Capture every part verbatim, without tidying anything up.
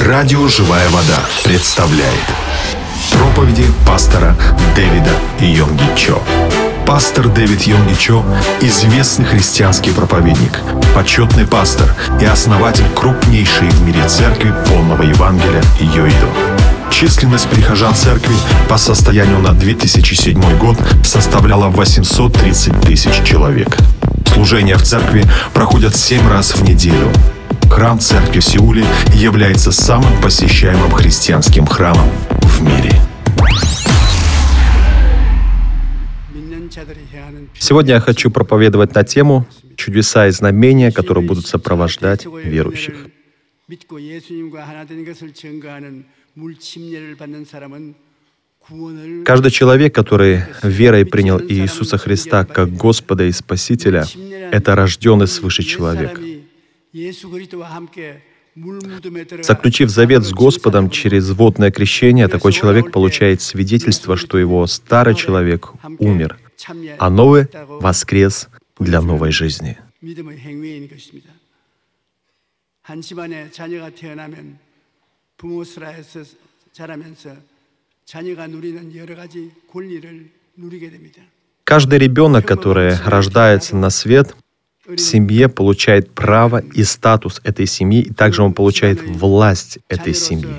Радио «Живая вода» представляет проповеди пастора Дэвида Йонги Чо. Пастор Дэвид Йонги Чо – известный христианский проповедник, почетный пастор и основатель крупнейшей в мире церкви полного Евангелия Йоиду. Численность прихожан церкви по состоянию на две тысячи седьмой год составляла восемьсот тридцать тысяч человек. Служения в церкви проходят семь раз в неделю. Храм церкви в Сеуле является самым посещаемым христианским храмом в мире. Сегодня я хочу проповедовать на тему «Чудеса и знамения, которые будут сопровождать верующих». Каждый человек, который верой принял Иисуса Христа как Господа и Спасителя, это рожденный свыше человек. Заключив завет с Господом через водное крещение, такой человек получает свидетельство, что его старый человек умер, а новый воскрес для новой жизни. Каждый ребенок, который рождается на свет, в семье получает право и статус этой семьи, и также он получает власть этой семьи.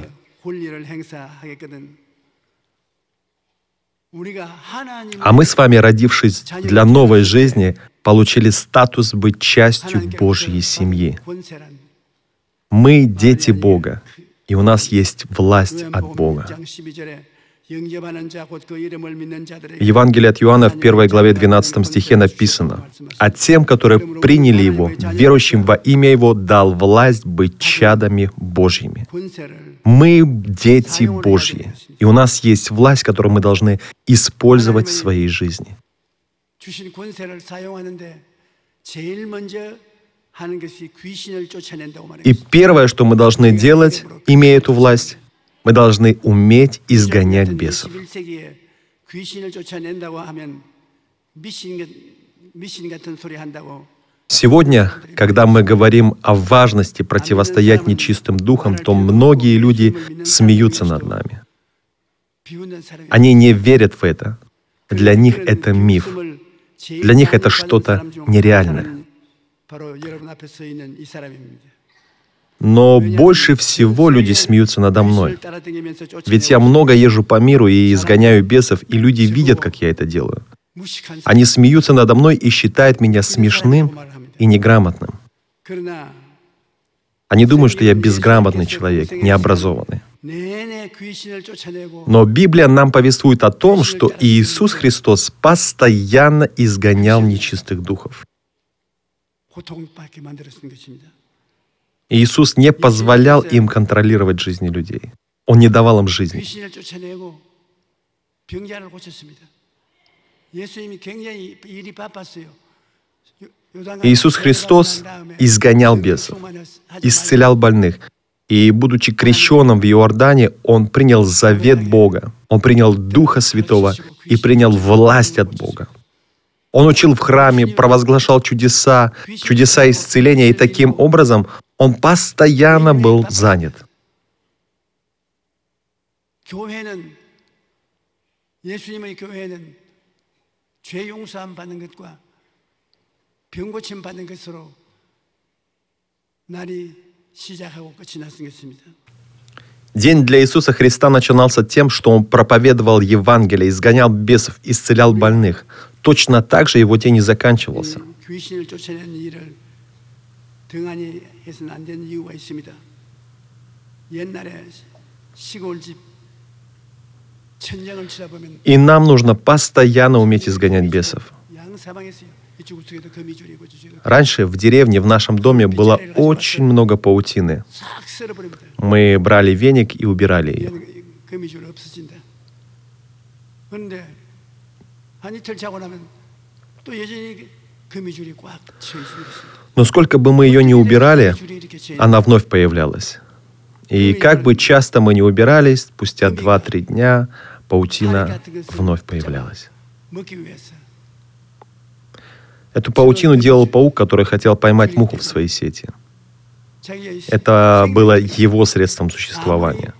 А мы с вами, родившись для новой жизни, получили статус быть частью Божьей семьи. Мы дети Бога, и у нас есть власть от Бога. Евангелие от Иоанна в первой главе двенадцатом стихе написано: «А тем, которые приняли Его, верующим во имя Его, дал власть быть чадами Божьими». Мы дети Божьи, и у нас есть власть, которую мы должны использовать в своей жизни. И первое, что мы должны делать, имея эту власть, мы должны уметь изгонять бесов. Сегодня, когда мы говорим о важности противостоять нечистым духам, то многие люди смеются над нами. Они не верят в это. Для них это миф. Для них это что-то нереальное. Но больше всего люди смеются надо мной. Ведь я много езжу по миру и изгоняю бесов, и люди видят, как я это делаю. Они смеются надо мной и считают меня смешным и неграмотным. Они думают, что я безграмотный человек, необразованный. Но Библия нам повествует о том, что Иисус Христос постоянно изгонял нечистых духов. Иисус не позволял им контролировать жизни людей. Он не давал им жизни. Иисус Христос изгонял бесов, исцелял больных. И, будучи крещенным в Иордане, Он принял завет Бога. Он принял Духа Святого и принял власть от Бога. Он учил в храме, провозглашал чудеса, чудеса исцеления, и таким образом он постоянно был занят. День для Иисуса Христа начинался тем, что Он проповедовал Евангелие, изгонял бесов, исцелял больных. Точно так же Его день и заканчивался. И нам нужно постоянно уметь изгонять бесов. Раньше в деревне, в нашем доме было очень много паутины. Мы брали веник и убирали ее. Но сколько бы мы ее ни убирали, она вновь появлялась. И как бы часто мы ни убирались, спустя два-три дня паутина вновь появлялась. Эту паутину делал паук, который хотел поймать муху в своей сети. Это было его средством существования.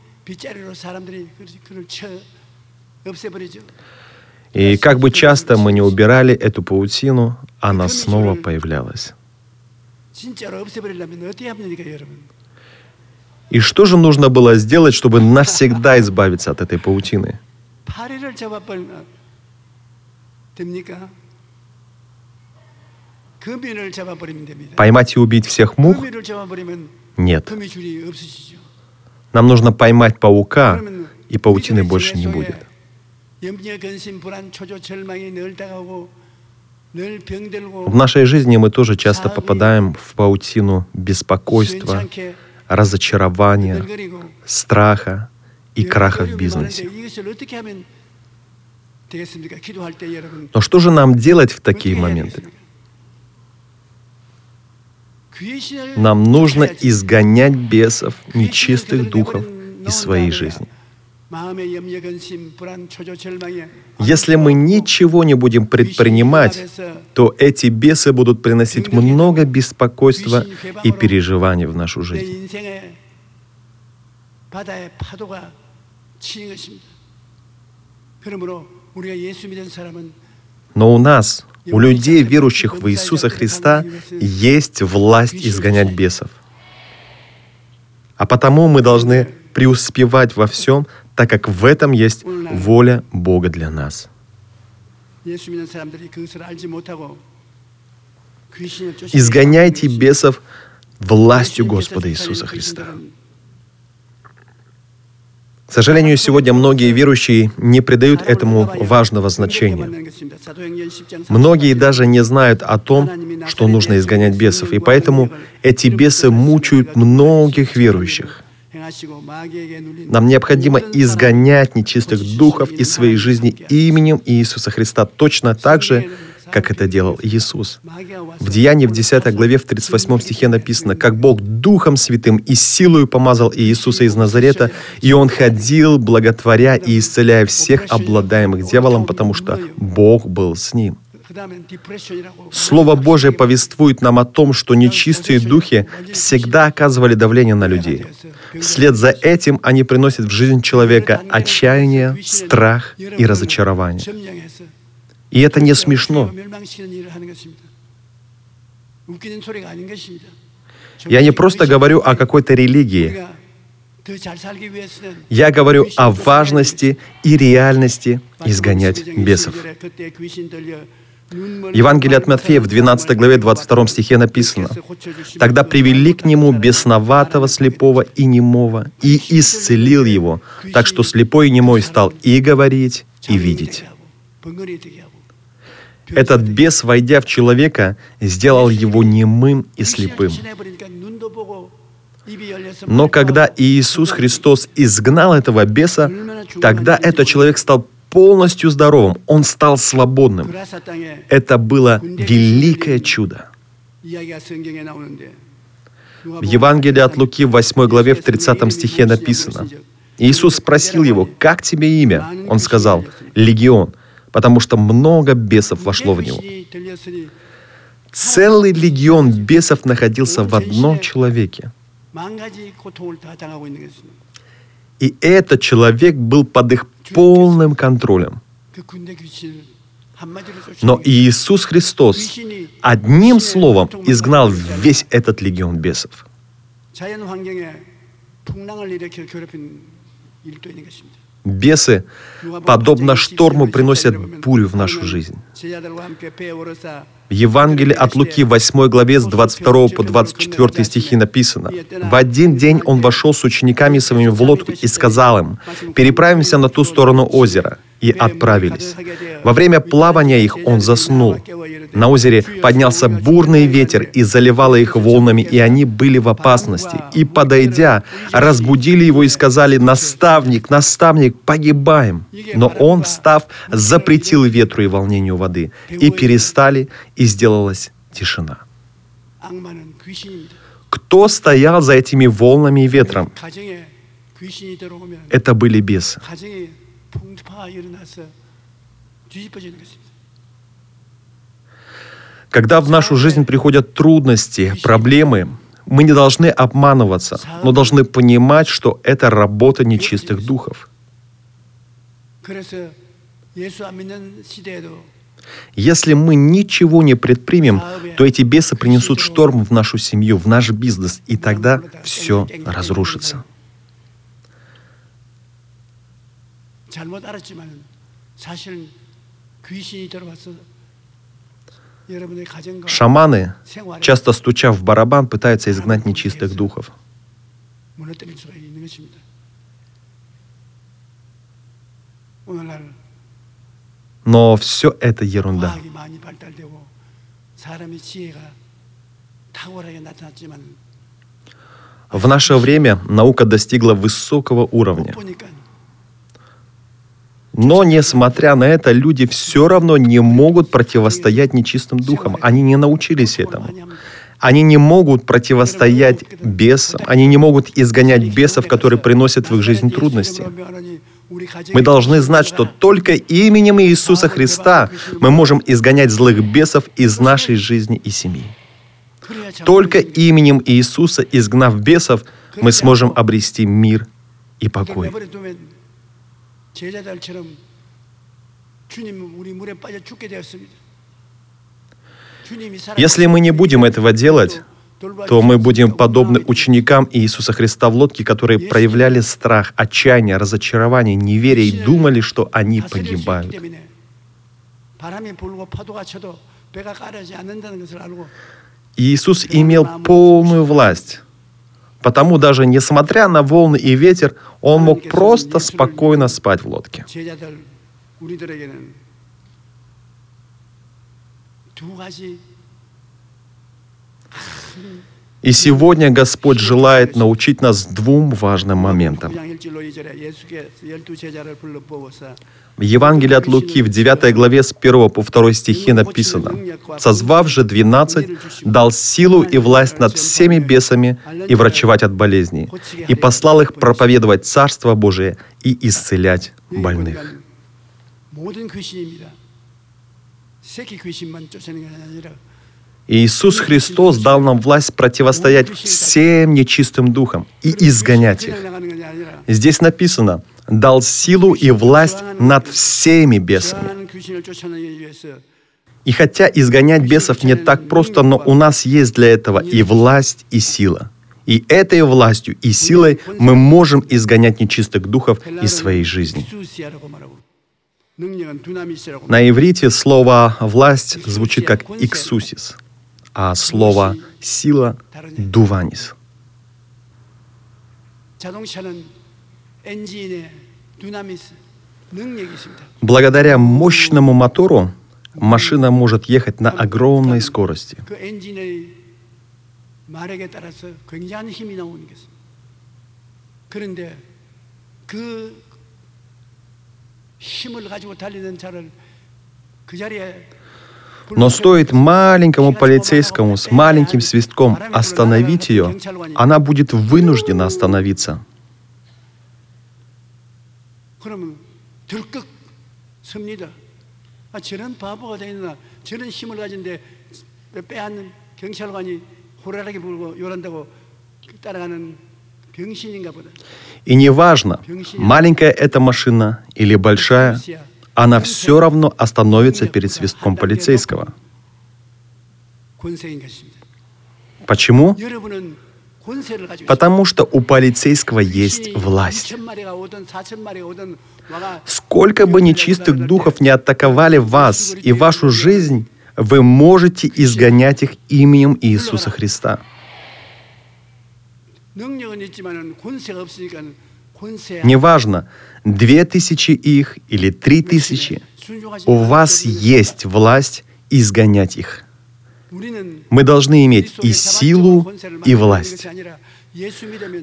И как бы часто мы не убирали эту паутину, она снова появлялась. И что же нужно было сделать, чтобы навсегда избавиться от этой паутины? Поймать и убить всех мух? Нет. Нам нужно поймать паука, и паутины больше не будет. В нашей жизни мы тоже часто попадаем в паутину беспокойства, разочарования, страха и краха в бизнесе. Но что же нам делать в такие моменты? Нам нужно изгонять бесов, нечистых духов из своей жизни. Если мы ничего не будем предпринимать, то эти бесы будут приносить много беспокойства и переживаний в нашу жизнь. Но у нас, у людей, верующих в Иисуса Христа, есть власть изгонять бесов. А потому мы должны преуспевать во всем, так как в этом есть воля Бога для нас. Изгоняйте бесов властью Господа Иисуса Христа. К сожалению, сегодня многие верующие не придают этому важного значения. Многие даже не знают о том, что нужно изгонять бесов, и поэтому эти бесы мучают многих верующих. Нам необходимо изгонять нечистых духов из своей жизни именем Иисуса Христа, точно так же, как это делал Иисус. В Деянии в десятой главе, в тридцать восьмом стихе написано: «Как Бог Духом Святым и силою помазал Иисуса из Назарета, и Он ходил, благотворя и исцеляя всех обладаемых дьяволом, потому что Бог был с Ним». Слово Божие повествует нам о том, что нечистые духи всегда оказывали давление на людей. Вслед за этим они приносят в жизнь человека отчаяние, страх и разочарование. И это не смешно. Я не просто говорю о какой-то религии. Я говорю о важности и реальности изгонять бесов. Евангелие от Матфея в двенадцатой главе двадцать втором стихе написано: «Тогда привели к нему бесноватого, слепого и немого, и исцелил его, так что слепой и немой стал и говорить, и видеть». Этот бес, войдя в человека, сделал его немым и слепым. Но когда Иисус Христос изгнал этого беса, тогда этот человек стал полностью здоровым, он стал свободным. Это было великое чудо. В Евангелии от Луки в восьмой главе в тридцатом стихе написано: Иисус спросил его: «Как тебе имя?» Он сказал: «Легион», потому что много бесов вошло в него. Целый легион бесов находился в одном человеке. И этот человек был под их полным контролем. Но Иисус Христос одним словом изгнал весь этот легион бесов. Бесы, подобно шторму, приносят бурю в нашу жизнь. В Евангелии от Луки, восьмой главе, с двадцать второго по двадцать четвёртый стихи написано: «В один день он вошел с учениками своими в лодку и сказал им: „Переправимся на ту сторону озера“, и отправились. Во время плавания их он заснул. На озере поднялся бурный ветер и заливало их волнами, и они были в опасности. И, подойдя, разбудили его и сказали: „Наставник, наставник, погибаем!“ Но он, встав, запретил ветру и волнению воды, и перестали, и сделалась тишина». Кто стоял за этими волнами и ветром? Это были бесы. Когда в нашу жизнь приходят трудности, проблемы, Мы не должны обманываться, но должны понимать, что это работа нечистых духов. Если мы ничего не предпримем, то эти бесы принесут шторм в нашу семью, в наш бизнес, и тогда все разрушится. Шаманы, часто стуча в барабан, пытаются изгнать нечистых духов. Но все это ерунда. В наше время наука достигла высокого уровня. Но, несмотря на это, люди все равно не могут противостоять нечистым духам. Они не научились этому. Они не могут противостоять бесам. Они не могут изгонять бесов, которые приносят в их жизнь трудности. Мы должны знать, что только именем Иисуса Христа мы можем изгонять злых бесов из нашей жизни и семьи. Только именем Иисуса, изгнав бесов, мы сможем обрести мир и покой. Если мы не будем этого делать, то мы будем подобны ученикам Иисуса Христа в лодке, которые проявляли страх, отчаяние, разочарование, неверие и думали, что они погибают. Иисус имел полную власть. Потому даже несмотря на волны и ветер, он мог просто спокойно спать в лодке. И сегодня Господь желает научить нас двум важным моментам. В Евангелии от Луки, в девятой главе, с первого по второй стихи написано: «Созвав же двенадцать, дал силу и власть над всеми бесами и врачевать от болезней, и послал их проповедовать Царство Божие и исцелять больных». Иисус Христос дал нам власть противостоять всем нечистым духам и изгонять их. Здесь написано: «дал силу и власть над всеми бесами». И хотя изгонять бесов не так просто, но у нас есть для этого и власть, и сила. И этой властью и силой мы можем изгонять нечистых духов из своей жизни. На иврите слово «власть» звучит как «иксусис», а слово «сила» — «дуванис». Благодаря мощному мотору машина может ехать на огромной скорости. Но стоит маленькому полицейскому с маленьким свистком остановить ее, она будет вынуждена остановиться. И неважно, маленькая эта машина или большая, она все равно остановится перед свистком полицейского. Почему? Потому что у полицейского есть власть. Сколько бы нечистых духов не атаковали вас и вашу жизнь, вы можете изгонять их именем Иисуса Христа. Неважно, две тысячи их или три тысячи, у вас есть власть изгонять их. Мы должны иметь и силу, и власть.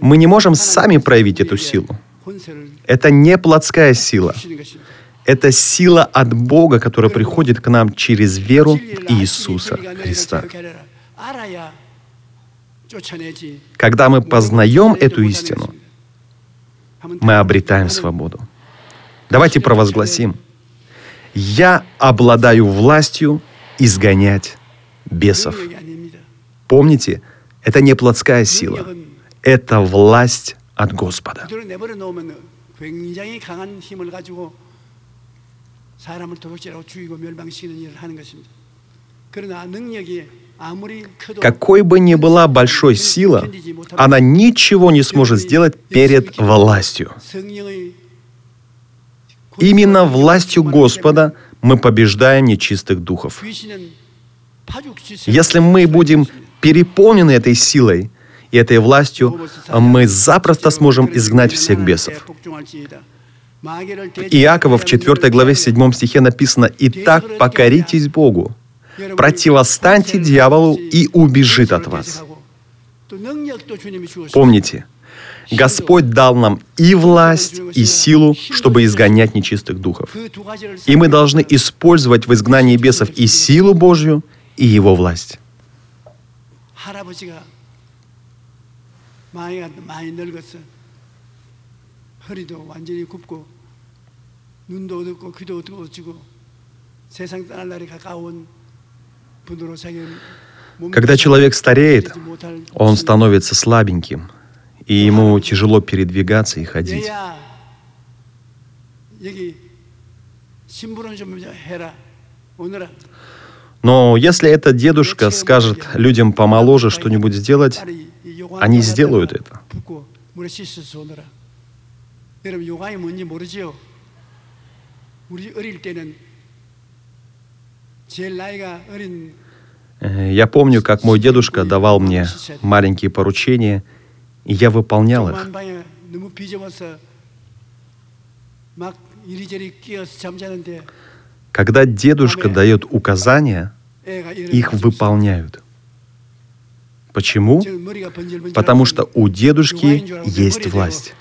Мы не можем сами проявить эту силу. Это не плотская сила. Это сила от Бога, которая приходит к нам через веру в Иисуса Христа. Когда мы познаем эту истину, мы обретаем свободу. Давайте провозгласим: «Я обладаю властью изгонять бесов». Помните, Это не плотская сила. Это власть от Господа. Какой бы ни была большой сила, она ничего не сможет сделать перед властью. Именно властью Господа мы побеждаем нечистых духов. Если мы будем переполнены этой силой и этой властью, мы запросто сможем изгнать всех бесов. В Иакова в четвёртой главе седьмом стихе написано: «Итак, покоритесь Богу, противостаньте дьяволу, и убежит от вас». Помните, Господь дал нам и власть, и силу, чтобы изгонять нечистых духов. И мы должны использовать в изгнании бесов и силу Божью, и Его власть. Когда человек стареет, он становится слабеньким, и ему тяжело передвигаться и ходить. Но если этот дедушка скажет людям помоложе что-нибудь сделать, они сделают это. Я помню, как мой дедушка давал мне маленькие поручения, и я выполнял их. Когда дедушка дает указания, их выполняют. Почему? Потому что у дедушки есть власть.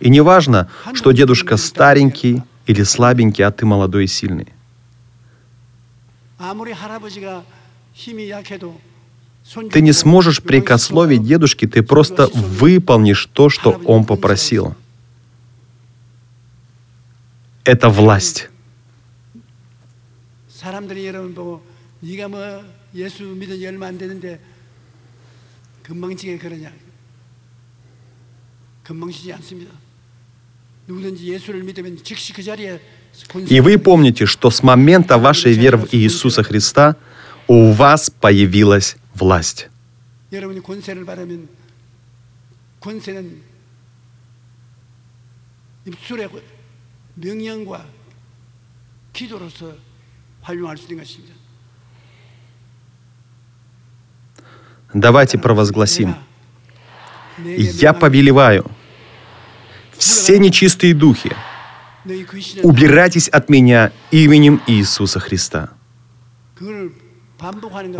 И не важно, что дедушка старенький или слабенький, а ты молодой и сильный. Ты не сможешь прикословить дедушке, ты просто выполнишь то, что он попросил. Это власть. И вы помните, что с момента вашей веры в Иисуса Христа у вас появилась власть. Давайте провозгласим: «Я повелеваю, все нечистые духи, убирайтесь от меня именем Иисуса Христа». Мы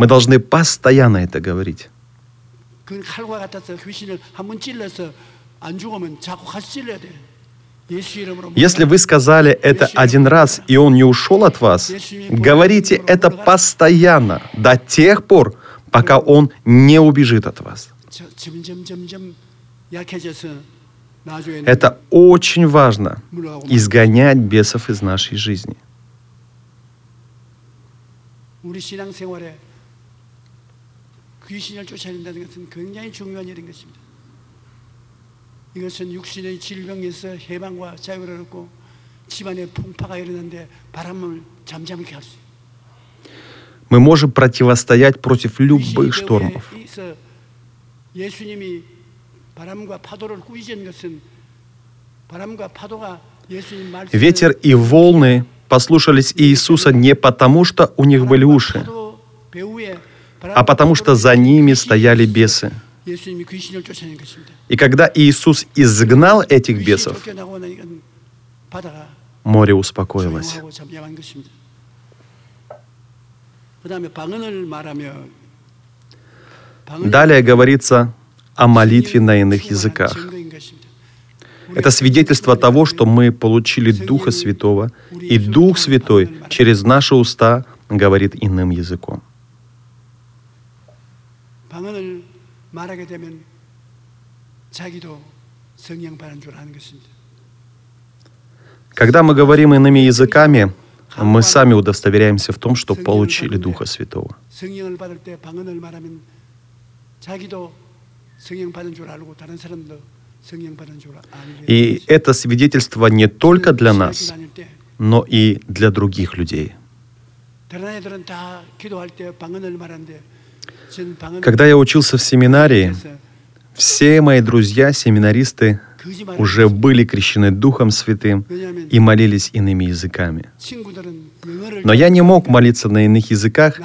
должны постоянно это говорить. Если вы сказали это один раз, и он не ушел от вас, говорите это постоянно, до тех пор, пока он не убежит от вас. Это очень важно – изгонять бесов из нашей жизни. Мы можем противостоять против любых штормов. Ветер и волны послушались Иисуса не потому, что у них были уши, а потому, что за ними стояли бесы. И когда Иисус изгнал этих бесов, море успокоилось. Далее говорится о молитве на иных языках. Это свидетельство того, что мы получили Духа Святого, и Дух Святой через наши уста говорит иным языком. Когда мы говорим иными языками, мы сами удостоверяемся в том, что получили Духа Святого. 성령을 받을 때 방언을 말하면 자기도 성령 받은 줄 알고 다른 사람도 성령 받은 줄 알고. И это свидетельство не только для нас, но и для других людей. Когда я учился в семинарии, все мои друзья, семинаристы, уже были крещены Духом Святым и молились иными языками. Но я не мог молиться на иных языках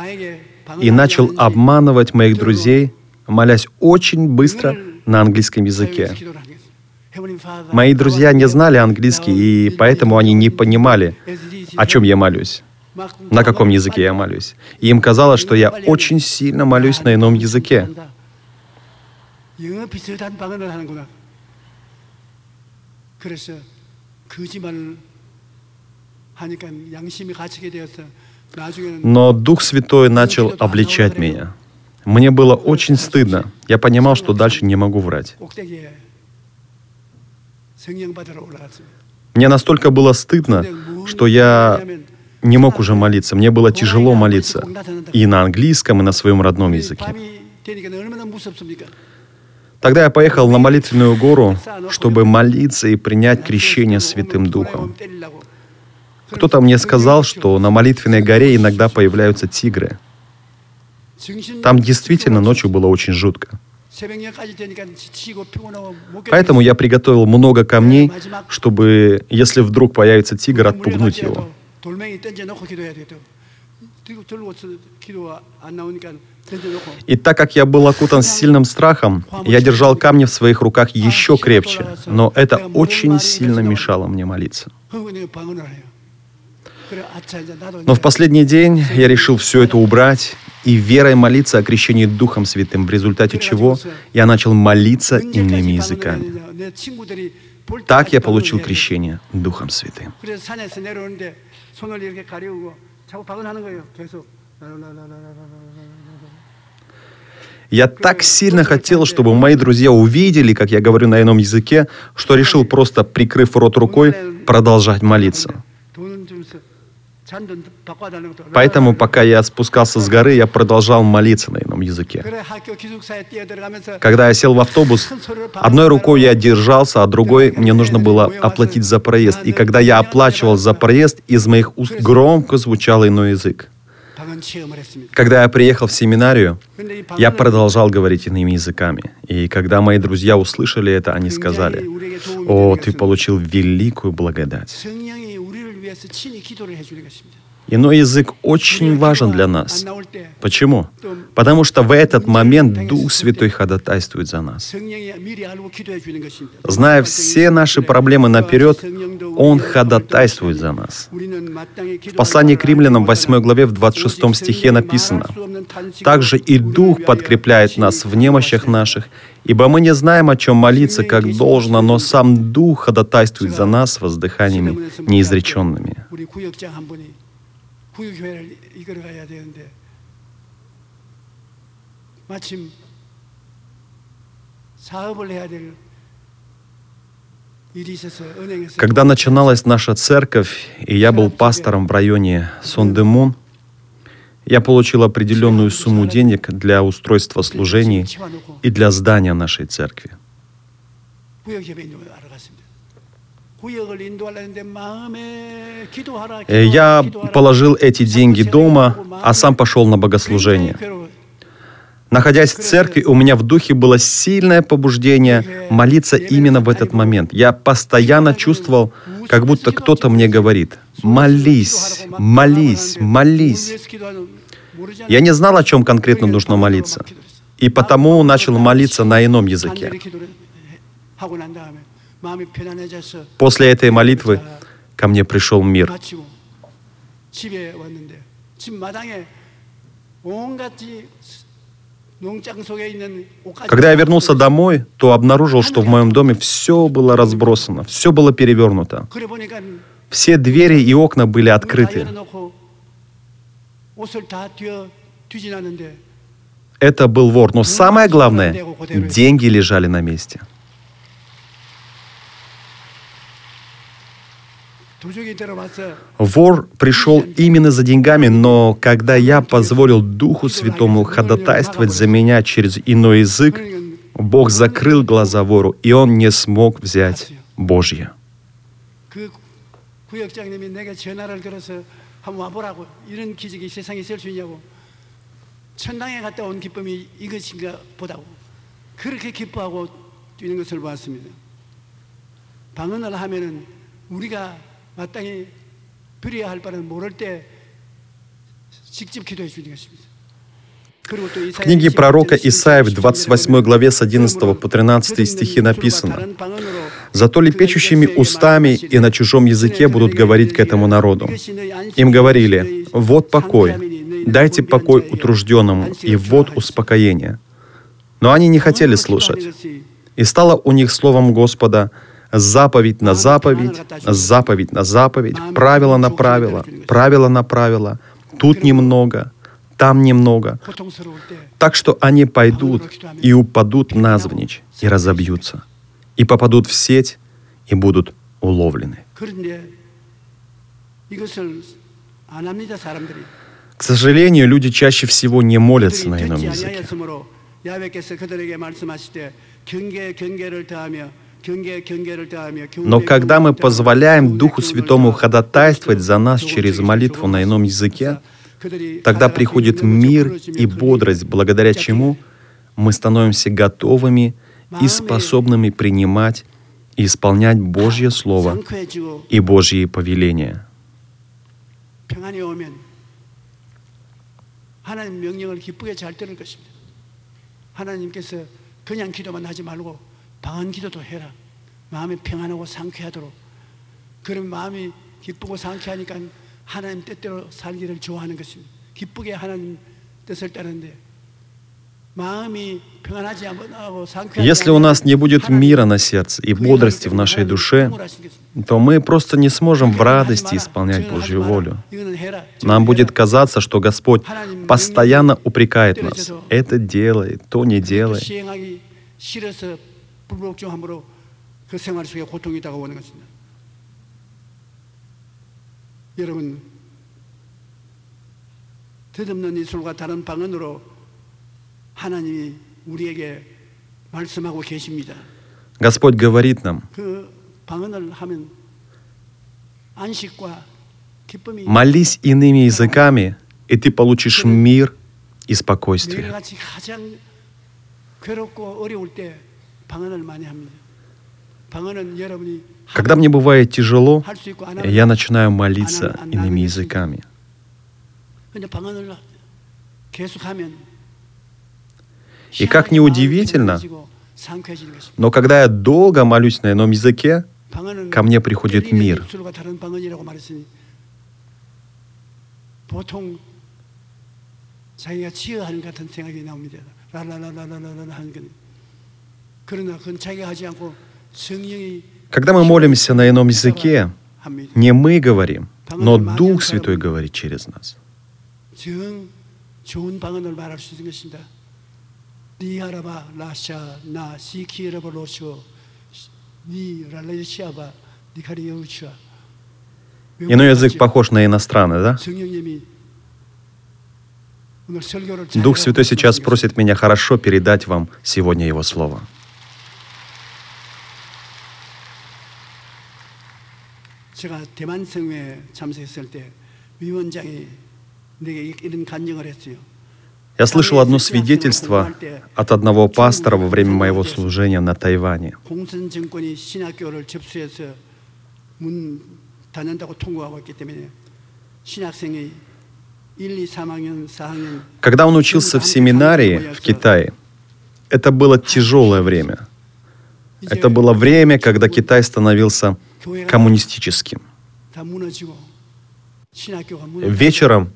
и начал обманывать моих друзей, молясь очень быстро на английском языке. Мои друзья не знали английский, и поэтому они не понимали, о чем я молюсь, на каком языке я молюсь. И им казалось, что я очень сильно молюсь на ином языке. Но Дух Святой начал обличать меня. Мне было очень стыдно. Я понимал, что дальше не могу врать. Мне настолько было стыдно, что я не мог уже молиться. Мне было тяжело молиться и на английском, и на своем родном языке. Тогда я поехал на молитвенную гору, чтобы молиться и принять крещение Святым Духом. Кто-то мне сказал, что на молитвенной горе иногда появляются тигры. Там действительно ночью было очень жутко. Поэтому я приготовил много камней, чтобы, если вдруг появится тигр, отпугнуть его. И так как я был окутан сильным страхом, я держал камни в своих руках еще крепче, но это очень сильно мешало мне молиться. Но в последний день я решил все это убрать и верой молиться о крещении Духом Святым, в результате чего я начал молиться иными языками. Так я получил крещение Духом Святым. Я так сильно хотел, чтобы мои друзья увидели, как я говорю на ином языке, что решил, просто прикрыв рот рукой, продолжать молиться. Поэтому, пока я спускался с горы, я продолжал молиться на ином языке. Когда я сел в автобус, одной рукой я держался, а другой мне нужно было оплатить за проезд. И когда я оплачивал за проезд, из моих уст громко звучал иной язык. Когда я приехал в семинарию, я продолжал говорить иными языками. И когда мои друзья услышали это, они сказали: «О, ты получил великую благодать». Иной язык очень важен для нас. Почему? Потому что в этот момент Дух Святой ходатайствует за нас. Зная все наши проблемы наперед, Он ходатайствует за нас. В послании к Римлянам восьмой главе в двадцать шестом стихе написано: «Также и Дух подкрепляет нас в немощах наших, ибо мы не знаем, о чем молиться, как должно, но сам Дух ходатайствует за нас воздыханиями неизреченными». 구역교회를 이끌어가야 되는데 마침 사업을 해야 될 일이 있어서 은행에서. Когда начиналась наша церковь, и я был пастором в районе Сондемун, я получил определенную сумму денег для устройства служений и для здания нашей церкви. Я положил эти деньги дома, а сам пошел на богослужение. Находясь в церкви, у меня в духе было сильное побуждение молиться именно в этот момент. Я постоянно чувствовал, как будто кто-то мне говорит: «Молись, молись, молись». Я не знал, о чем конкретно нужно молиться, и потому начал молиться на ином языке. После этой молитвы ко мне пришел мир. Когда я вернулся домой, то обнаружил, что в моем доме все было разбросано, все было перевернуто. Все двери и окна были открыты. Это был вор, но самое главное, деньги лежали на месте. Вор пришел именно за деньгами, но когда я позволил Духу Святому ходатайствовать за меня через иной язык, Бог закрыл глаза вору, и он не смог взять Божье. В книге пророка Исаия в двадцать восьмой главе с одиннадцатого по тринадцатый стихи написано: «Зато лепечущими устами и на чужом языке будут говорить к этому народу. Им говорили: вот покой, дайте покой утружденному, и вот успокоение. Но они не хотели слушать. И стало у них словом Господа заповедь на заповедь, заповедь на заповедь, правило на правило, правило на правило, тут немного, там немного. Так что они пойдут и упадут навзничь, и разобьются, и попадут в сеть, и будут уловлены». К сожалению, люди чаще всего не молятся на ином языке. Но когда мы позволяем Духу Святому ходатайствовать за нас через молитву на ином языке, тогда приходит мир и бодрость, благодаря чему мы становимся готовыми и способными принимать и исполнять Божье Слово и Божьи повеления. Если у нас не будет мира на сердце и бодрости в нашей душе, то мы просто не сможем в радости исполнять Божью волю. Нам будет казаться, что Господь постоянно упрекает нас. Это делай, то не делай. Господь говорит нам: молись иными языками, и ты получишь мир и спокойствие. Когда мне бывает тяжело, я начинаю молиться иными языками. И как ни удивительно, но когда я долго молюсь на ином языке, ко мне приходит мир. Когда мы молимся на ином языке, не мы говорим, но Дух Святой говорит через нас. Иной язык похож на иностранный, да? Дух Святой сейчас просит меня хорошо передать вам сегодня Его Слово. Я слышал одно свидетельство от одного пастора во время моего служения на Тайване. Когда он учился в семинарии в Китае, это было тяжелое время. Это было время, когда Китай становился коммунистическим. Вечером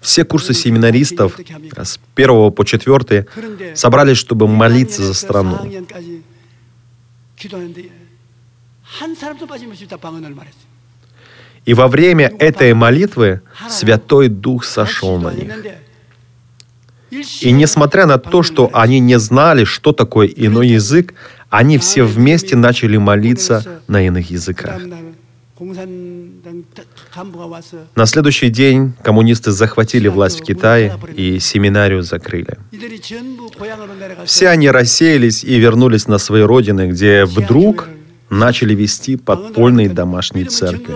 все курсы семинаристов с первого по четвертый собрались, чтобы молиться за страну. И во время этой молитвы Святой Дух сошел на них. И несмотря на то, что они не знали, что такое иной язык, они все вместе начали молиться на иных языках. На следующий день коммунисты захватили власть в Китае и семинарию закрыли. Все они рассеялись и вернулись на свои родины, где вдруг начали вести подпольные домашние церкви.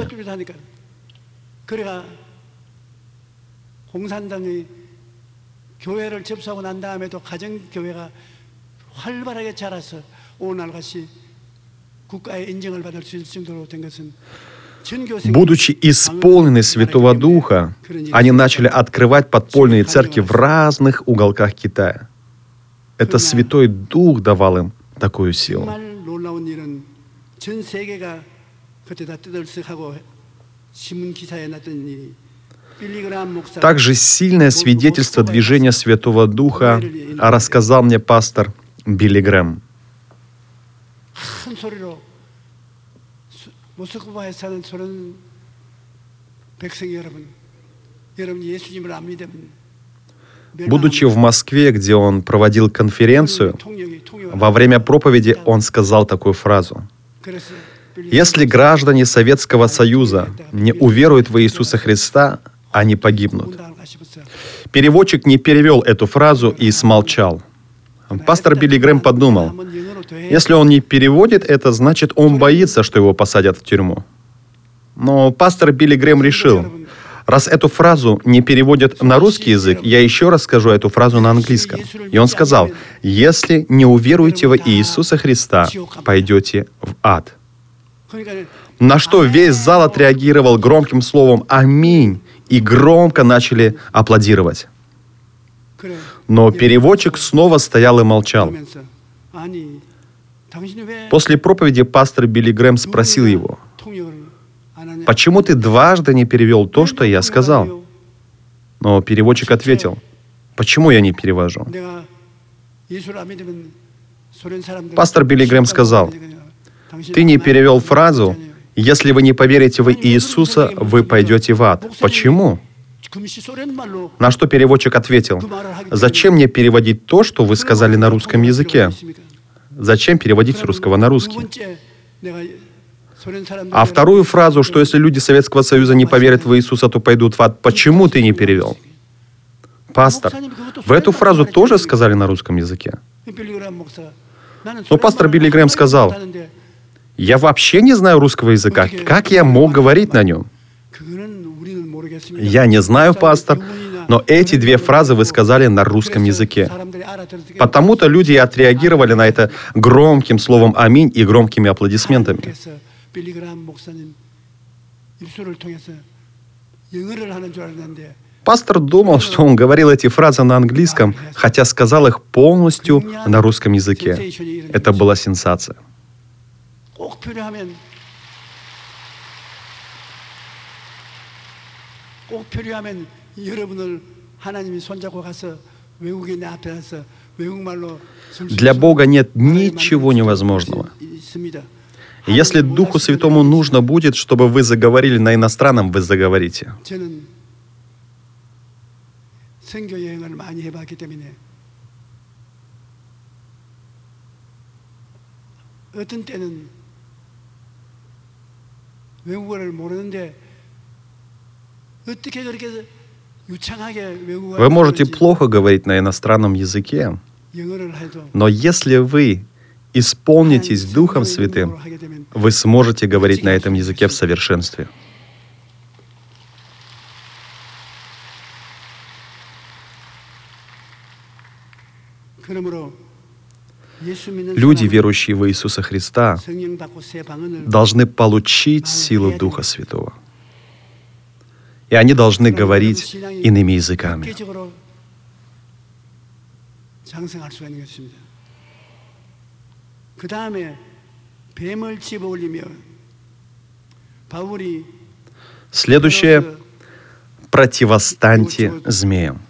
Будучи исполнены Святого Духа, они начали открывать подпольные церкви в разных уголках Китая. Это Святой Дух давал им такую силу. Также сильное свидетельство движения Святого Духа рассказал мне пастор Билли Грэм. Будучи в Москве, где он проводил конференцию, во время проповеди он сказал такую фразу: «Если граждане Советского Союза не уверуют в Иисуса Христа, они погибнут». Переводчик не перевел эту фразу и смолчал. Пастор Билли Грэм подумал: если он не переводит это, значит, он боится, что его посадят в тюрьму. Но пастор Билли Грэм решил: раз эту фразу не переводят на русский язык, я еще раз скажу эту фразу на английском. И он сказал: если не уверуете в Иисуса Христа, пойдете в ад. На что весь зал отреагировал громким словом «Аминь» и громко начали аплодировать. Но переводчик снова стоял и молчал. После проповеди пастор Билли Грэм спросил его: «Почему ты дважды не перевел то, что я сказал?» Но переводчик ответил: «Почему я не перевожу?» Пастор Билли Грэм сказал: «Ты не перевел фразу, если вы не поверите в Иисуса, вы пойдете в ад. Почему?» На что переводчик ответил: «Зачем мне переводить то, что вы сказали на русском языке? Зачем переводить с русского на русский? А вторую фразу, что если люди Советского Союза не поверят в Иисуса, то пойдут в ад, почему ты не перевел? Пастор, вы эту фразу тоже сказали на русском языке?» Но пастор Билли Грэм сказал: «Я вообще не знаю русского языка. Как я мог говорить на нем?» «Я не знаю, пастор, но эти две фразы вы сказали на русском языке. Потому-то люди отреагировали на это громким словом «Аминь» и громкими аплодисментами». Пастор думал, что он говорил эти фразы на английском, хотя сказал их полностью на русском языке. Это была сенсация. Для Бога нет ничего невозможного. Если Духу Святому нужно будет, чтобы вы заговорили на иностранном, вы заговорите. Вы можете плохо говорить на иностранном языке, но если вы исполнитесь Духом Святым, вы сможете говорить на этом языке в совершенстве. Люди, верующие в Иисуса Христа, должны получить силу Духа Святого. И они должны говорить иными языками. Следующее – противостаньте змеям.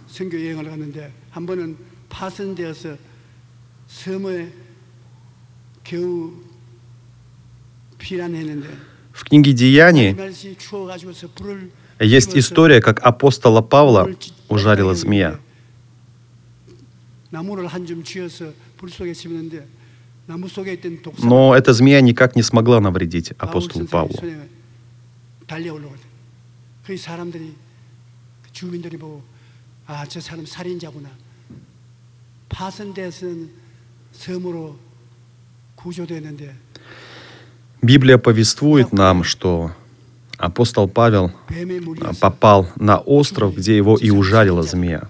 В книге «Деяний» есть история, как апостола Павла ужалила змея. Но эта змея никак не смогла навредить апостолу Павлу. 달려 올라가거든. 그 사람들이, 그 주민들이 보고, 아, 저 사람 살인자구나. 파손된 섬으로 구조됐는데. Библия повествует нам, что апостол Павел попал на остров, где его и ужалила змея.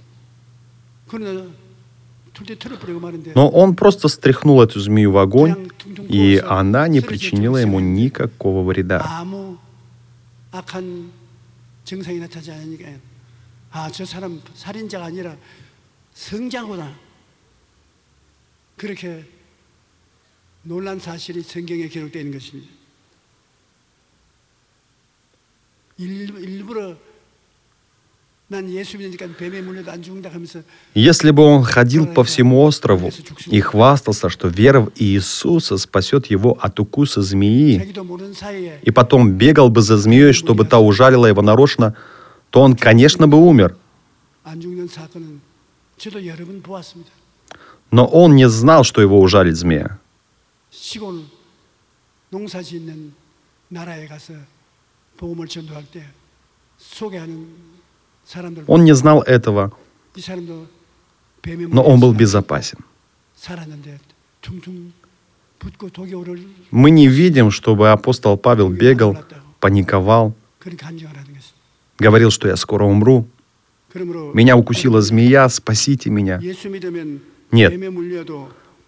Но он просто стряхнул эту змею в огонь, и она не причинила ему никакого вреда. Если бы он ходил по всему острову и хвастался, что вера в Иисуса спасет его от укуса змеи, и потом бегал бы за змеей, чтобы та ужалила его нарочно, то он, конечно, бы умер. Но он не знал, что его ужалит змея. Он не знал этого, но он был безопасен. Мы не видим, чтобы апостол Павел бегал, паниковал, говорил, что я скоро умру, меня укусила змея, спасите меня. Нет.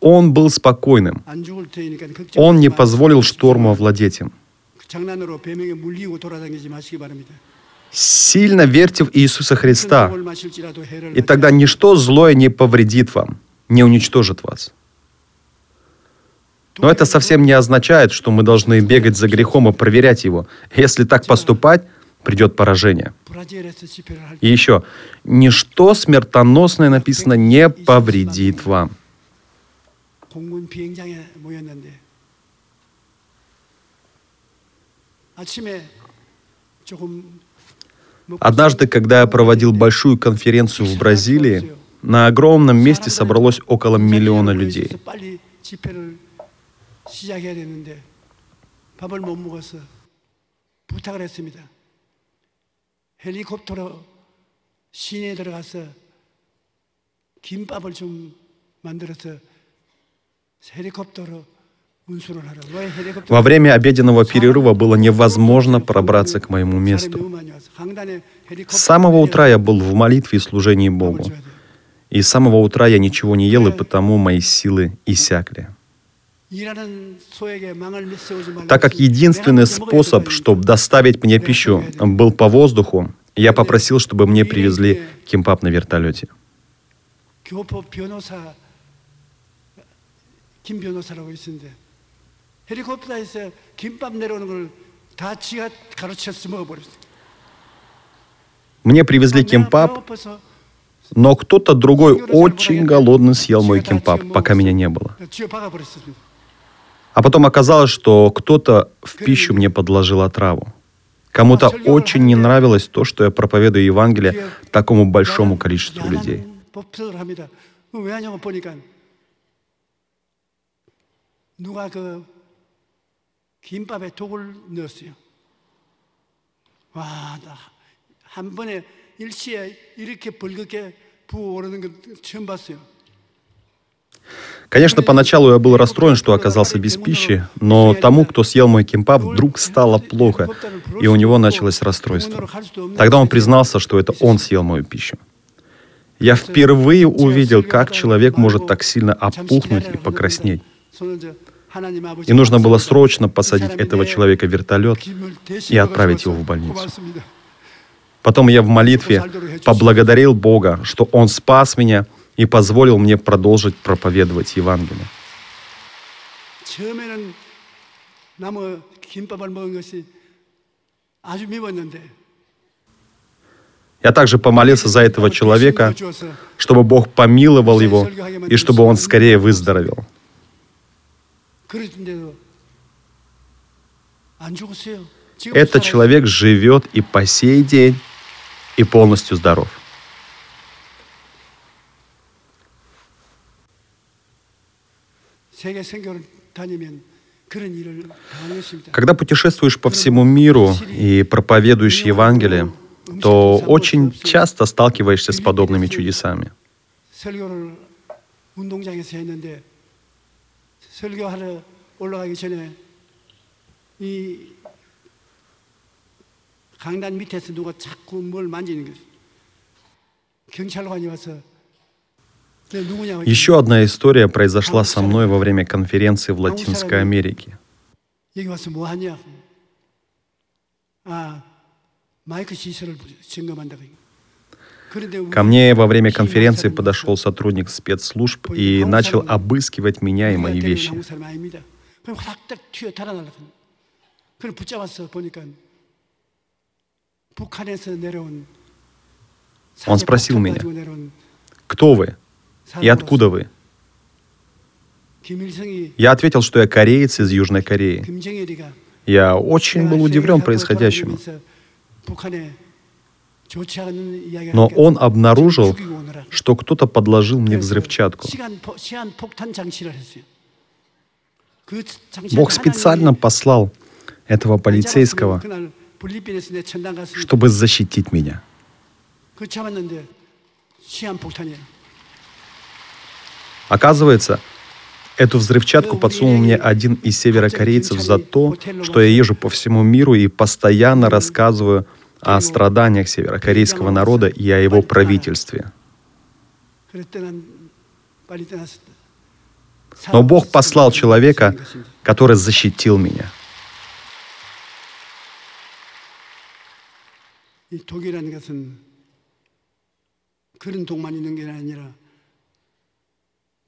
Он был спокойным. Он не позволил шторму овладеть им. Сильно верьте в Иисуса Христа, и тогда ничто злое не повредит вам, не уничтожит вас. Но это совсем не означает, что мы должны бегать за грехом и проверять его. Если так поступать, придет поражение. И еще, ничто смертоносное, написано, не повредит вам. Однажды, когда я проводил большую конференцию в Бразилии, на огромном месте собралось около миллиона людей. Во время обеденного перерыва было невозможно пробраться к моему месту. С самого утра я был в молитве и служении Богу. И с самого утра я ничего не ел, и потому мои силы иссякли. Так как единственный способ, чтобы доставить мне пищу, был по воздуху, я попросил, чтобы мне привезли кимбап на вертолете. Мне привезли кимбап, но кто-то другой очень голодный съел мой кимбап, пока меня не было. А потом оказалось, что кто-то в пищу мне подложил отраву. Кому-то очень не нравилось то, что я проповедую Евангелие такому большому количеству людей. 누가 그 김밥에 독을 넣었어요. 와, 나 한 번에 일시에 이렇게 벌겋게 부어오르는 건 처음 봤어요. Конечно, поначалу я был расстроен, что оказался без пищи, но тому, кто съел мой кимбап, вдруг стало плохо, и у него началось расстройство. Тогда он признался, что это он съел мою пищу. Я впервые увидел, как человек может так сильно опухнуть и покраснеть. И нужно было срочно посадить этого человека в вертолет и отправить его в больницу. Потом я в молитве поблагодарил Бога, что Он спас меня и позволил мне продолжить проповедовать Евангелие. Я также помолился за этого человека, чтобы Бог помиловал его и чтобы он скорее выздоровел. Этот человек живет и по сей день, и полностью здоров. Когда путешествуешь по всему миру и проповедуешь Евангелие, то очень часто сталкиваешься с подобными чудесами. Еще одна история произошла со мной во время конференции в Латинской Америке. Ко мне во время конференции подошел сотрудник спецслужб и начал обыскивать меня и мои вещи. Он спросил меня, кто вы и откуда вы? Я ответил, что я кореец из Южной Кореи. Я очень был удивлен происходящему. Но он обнаружил, что кто-то подложил мне взрывчатку. Бог специально послал этого полицейского, чтобы защитить меня. Оказывается, эту взрывчатку подсунул мне один из северокорейцев за то, что я езжу по всему миру и постоянно рассказываю о страданиях северокорейского народа и о его правительстве. Но Бог послал человека, который защитил меня.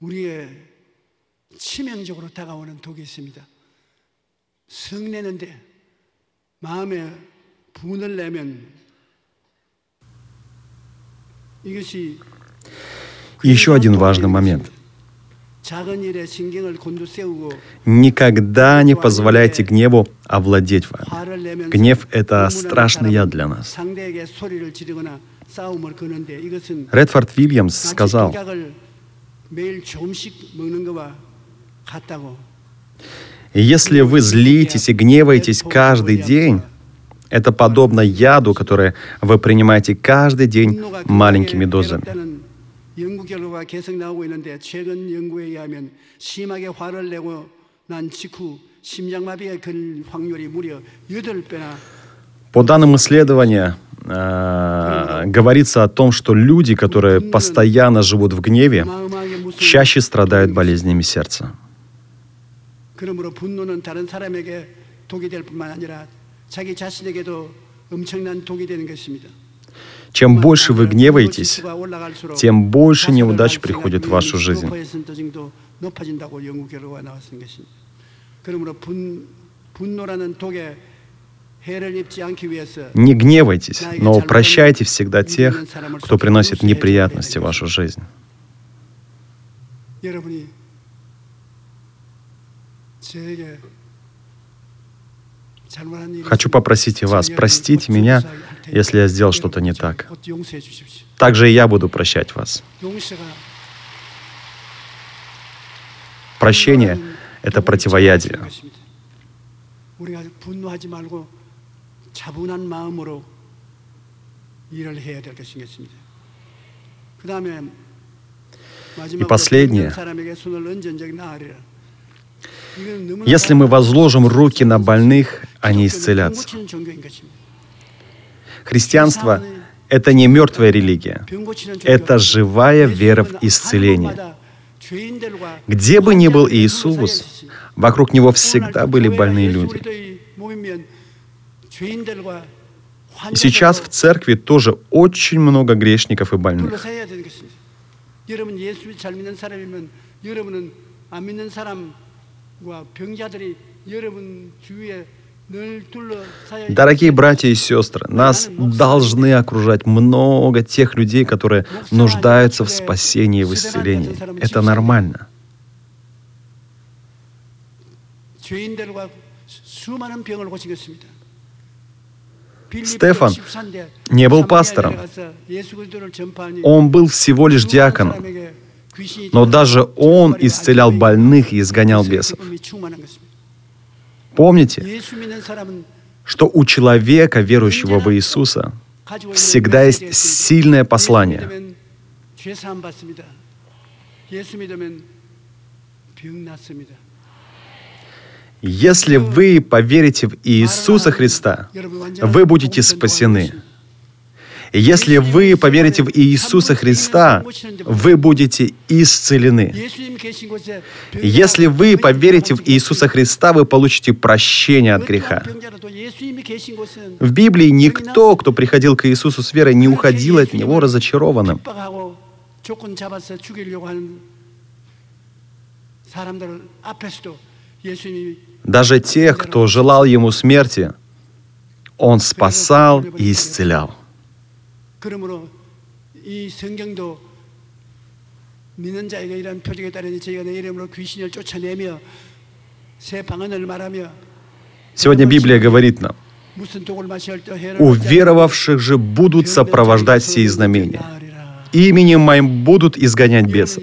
И еще один важный момент. Никогда не позволяйте гневу овладеть вами. Гнев — это страшный яд для нас. Редфорд Вильямс сказал: если вы злитесь и гневаетесь каждый день, это подобно яду, который вы принимаете каждый день маленькими дозами. По данным исследования, э, говорится о том, что люди, которые постоянно живут в гневе, чаще страдают болезнями сердца. Чем больше вы гневаетесь, тем больше неудач приходит в вашу жизнь. Не гневайтесь, но прощайте всегда тех, кто приносит неприятности в вашу жизнь. Хочу попросить и вас, простите меня, если я сделал что-то не так. Также и я буду прощать вас. Прощение — это противоядие. И последнее. Если мы возложим руки на больных, они исцелятся. Христианство — это не мертвая религия. Это живая вера в исцеление. Где бы ни был Иисус, вокруг Него всегда были больные люди. И сейчас в церкви тоже очень много грешников и больных. Дорогие братья и сестры, нас должны окружать много тех людей, которые нуждаются в спасении и в исцелении. Это нормально. Стефан не был пастором. Он был всего лишь диаконом. Но даже он исцелял больных и изгонял бесов. Помните, что у человека, верующего в Иисуса, всегда есть сильное послание. Если вы поверите в Иисуса Христа, вы будете спасены. Если вы поверите в Иисуса Христа, вы будете исцелены. Если вы поверите в Иисуса Христа, вы получите прощение от греха. В Библии никто, кто приходил к Иисусу с верой, не уходил от Него разочарованным. Даже тех, кто желал Ему смерти, Он спасал и исцелял. Сегодня Библия говорит нам: «Уверовавших же будут сопровождать сии знамения. Именем Моим будут изгонять бесов,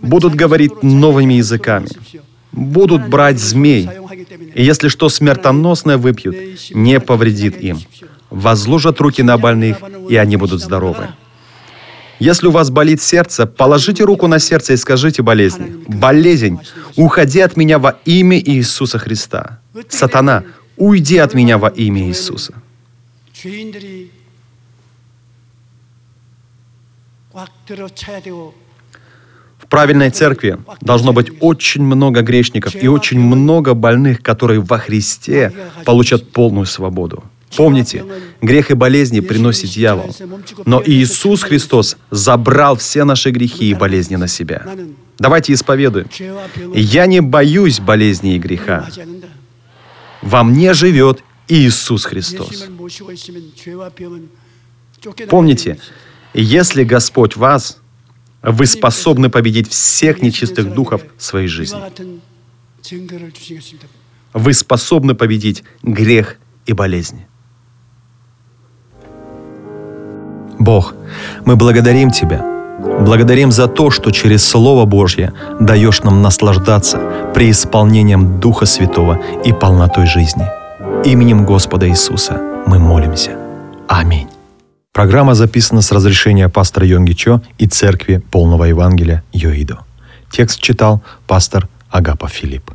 будут говорить новыми языками, будут брать змей, и если что смертоносное выпьют, не повредит им. Возложат руки на больных, и они будут здоровы». Если у вас болит сердце, положите руку на сердце и скажите болезни: «Болезнь, уходи от меня во имя Иисуса Христа. Сатана, уйди от меня во имя Иисуса». В правильной церкви должно быть очень много грешников и очень много больных, которые во Христе получат полную свободу. Помните, грех и болезни приносит дьявол, но Иисус Христос забрал все наши грехи и болезни на себя. Давайте исповедуем: «Я не боюсь болезни и греха. Во мне живет Иисус Христос». Помните, если Господь вас, вы способны победить всех нечистых духов в своей жизни. Вы способны победить грех и болезни. Бог, мы благодарим Тебя. Благодарим за то, что через Слово Божье даешь нам наслаждаться преисполнением Духа Святого и полнотой жизни. Именем Господа Иисуса мы молимся. Аминь. Программа записана с разрешения пастора Йонги Чо и Церкви Полного Евангелия Йоиду. Текст читал пастор Агапа Филипп.